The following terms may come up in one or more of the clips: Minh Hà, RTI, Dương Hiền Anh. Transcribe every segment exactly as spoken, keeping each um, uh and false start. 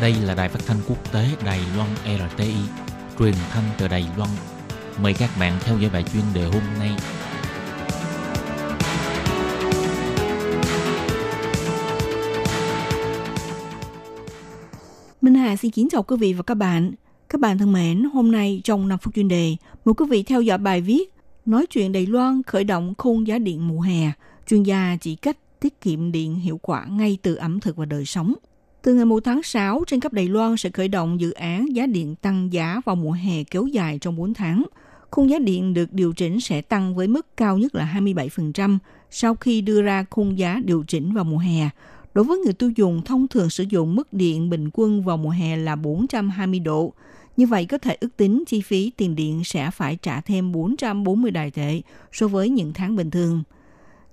Đây là đài phát thanh quốc tế Đài Loan rờ tê i, truyền thanh từ Đài Loan. Mời các bạn theo dõi bài chuyên đề hôm nay. Minh Hà xin kính chào quý vị và các bạn. Các bạn thân mến, hôm nay trong năm phút chuyên đề, mời quý vị theo dõi bài viết Nói chuyện Đài Loan khởi động khung giá điện mùa hè. Chuyên gia chỉ cách tiết kiệm điện hiệu quả ngay từ ẩm thực và đời sống. Từ ngày mùng một tháng sáu, trên khắp Đài Loan sẽ khởi động dự án giá điện tăng giá vào mùa hè kéo dài trong bốn tháng. Khung giá điện được điều chỉnh sẽ tăng với mức cao nhất là hai mươi bảy phần trăm sau khi đưa ra khung giá điều chỉnh vào mùa hè. Đối với người tiêu dùng, thông thường sử dụng mức điện bình quân vào mùa hè là bốn trăm hai mươi độ. Như vậy, có thể ước tính chi phí tiền điện sẽ phải trả thêm bốn trăm bốn mươi đài tệ so với những tháng bình thường.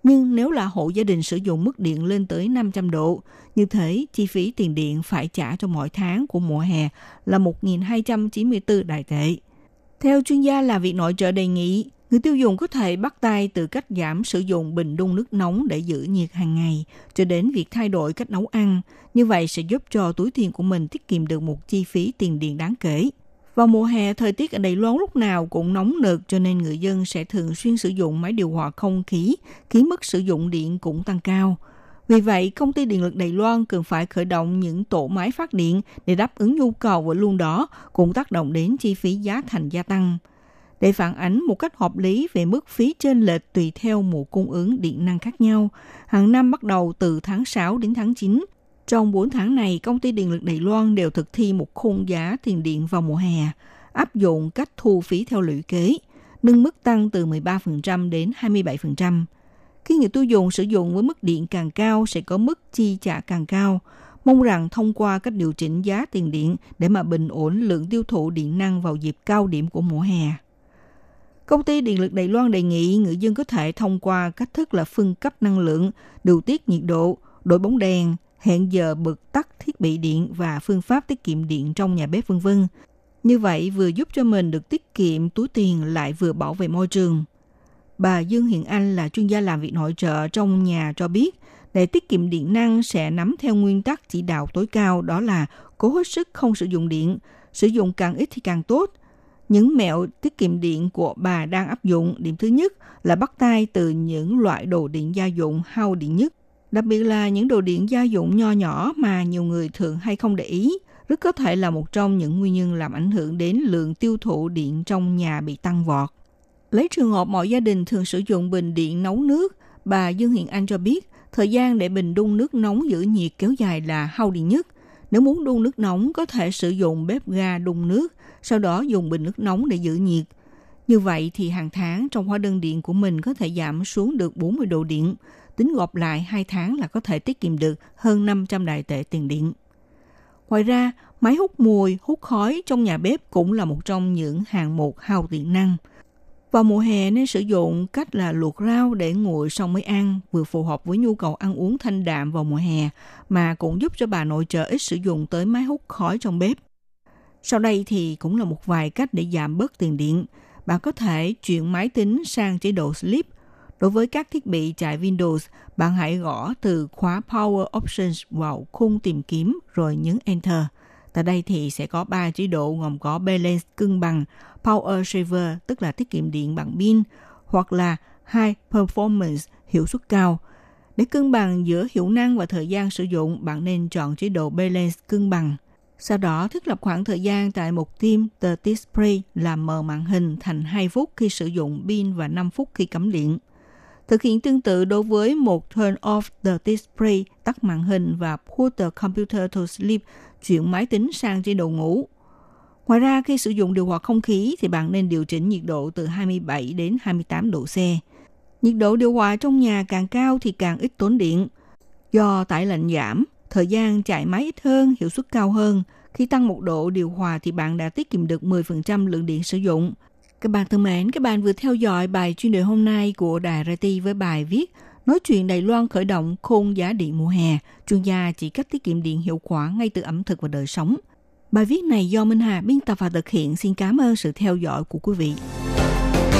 Nhưng nếu là hộ gia đình sử dụng mức điện lên tới năm trăm độ, như thế chi phí tiền điện phải trả cho mỗi tháng của mùa hè là một nghìn hai trăm chín mươi tư đài tệ. Theo chuyên gia là việc nội trợ đề nghị, người tiêu dùng có thể bắt tay từ cách giảm sử dụng bình đun nước nóng để giữ nhiệt hàng ngày, cho đến việc thay đổi cách nấu ăn. Như vậy sẽ giúp cho túi tiền của mình tiết kiệm được một chi phí tiền điện đáng kể. Vào mùa hè, thời tiết ở Đài Loan lúc nào cũng nóng nực, cho nên người dân sẽ thường xuyên sử dụng máy điều hòa không khí, khiến mức sử dụng điện cũng tăng cao. Vì vậy, công ty điện lực Đài Loan cần phải khởi động những tổ máy phát điện để đáp ứng nhu cầu và luôn đó cũng tác động đến chi phí giá thành gia tăng. Để phản ánh một cách hợp lý về mức phí chênh lệch tùy theo mùa cung ứng điện năng khác nhau, hàng năm bắt đầu từ tháng sáu đến tháng chín, trong bốn tháng này, công ty điện lực Đài Loan đều thực thi một khung giá tiền điện vào mùa hè, áp dụng cách thu phí theo lũy kế, nâng mức tăng từ mười ba phần trăm đến hai mươi bảy phần trăm. Khi người tiêu dùng sử dụng với mức điện càng cao sẽ có mức chi trả càng cao, mong rằng thông qua cách điều chỉnh giá tiền điện để mà bình ổn lượng tiêu thụ điện năng vào dịp cao điểm của mùa hè. Công ty điện lực Đài Loan đề nghị người dân có thể thông qua cách thức là phân cấp năng lượng, điều tiết nhiệt độ, đổi bóng đèn, hẹn giờ bật tắt thiết bị điện và phương pháp tiết kiệm điện trong nhà bếp vân vân. Như vậy vừa giúp cho mình được tiết kiệm túi tiền lại vừa bảo vệ môi trường. Bà Dương Hiền Anh là chuyên gia làm việc nội trợ trong nhà cho biết, để tiết kiệm điện năng sẽ nắm theo nguyên tắc chỉ đạo tối cao, đó là cố hết sức không sử dụng điện, sử dụng càng ít thì càng tốt. Những mẹo tiết kiệm điện của bà đang áp dụng, điểm thứ nhất là bắt tay từ những loại đồ điện gia dụng hao điện nhất. Đặc biệt là những đồ điện gia dụng nho nhỏ mà nhiều người thường hay không để ý, rất có thể là một trong những nguyên nhân làm ảnh hưởng đến lượng tiêu thụ điện trong nhà bị tăng vọt. Lấy trường hợp mọi gia đình thường sử dụng bình điện nấu nước, bà Dương Hiền Anh cho biết, thời gian để bình đun nước nóng giữ nhiệt kéo dài là hao điện nhất. Nếu muốn đun nước nóng, có thể sử dụng bếp ga đun nước, sau đó dùng bình nước nóng để giữ nhiệt. Như vậy thì hàng tháng trong hóa đơn điện của mình có thể giảm xuống được bốn mươi độ điện, tính gộp lại hai tháng là có thể tiết kiệm được hơn năm trăm đài tệ tiền điện. Ngoài ra, máy hút mùi, hút khói trong nhà bếp cũng là một trong những hạng mục hao điện năng. Vào mùa hè nên sử dụng cách là luộc rau để nguội xong mới ăn, vừa phù hợp với nhu cầu ăn uống thanh đạm vào mùa hè, mà cũng giúp cho bà nội trợ ít sử dụng tới máy hút khói trong bếp. Sau đây thì cũng là một vài cách để giảm bớt tiền điện. Bạn có thể chuyển máy tính sang chế độ Sleep. Đối với các thiết bị chạy Windows, bạn hãy gõ từ khóa Power Options vào khung tìm kiếm rồi nhấn Enter. Tại đây thì sẽ có ba chế độ gồm có Balance cân bằng, Power Saver tức là tiết kiệm điện bằng pin, hoặc là High Performance hiệu suất cao. Để cân bằng giữa hiệu năng và thời gian sử dụng, bạn nên chọn chế độ Balance cân bằng. Sau đó thiết lập khoảng thời gian tại mục tim The Display là mở màn hình thành hai phút khi sử dụng pin và năm phút khi cắm điện. Thực hiện tương tự đối với một Turn off the display, tắt màn hình và Put the computer to sleep, chuyển máy tính sang chế độ ngủ. Ngoài ra, khi sử dụng điều hòa không khí thì bạn nên điều chỉnh nhiệt độ từ hai mươi bảy đến hai mươi tám độ C. Nhiệt độ điều hòa trong nhà càng cao thì càng ít tốn điện. Do tải lạnh giảm, thời gian chạy máy ít hơn, hiệu suất cao hơn. Khi tăng một độ điều hòa thì bạn đã tiết kiệm được mười phần trăm lượng điện sử dụng. Các bạn thân mến, các bạn vừa theo dõi bài chuyên đề hôm nay của Đài rờ tê i với bài viết Nói chuyện Đài Loan khởi động khung giá điện mùa hè, chuyên gia chỉ cách tiết kiệm điện hiệu quả ngay từ ẩm thực và đời sống. Bài viết này do Minh Hà biên tập và thực hiện. Xin cảm ơn sự theo dõi của quý vị.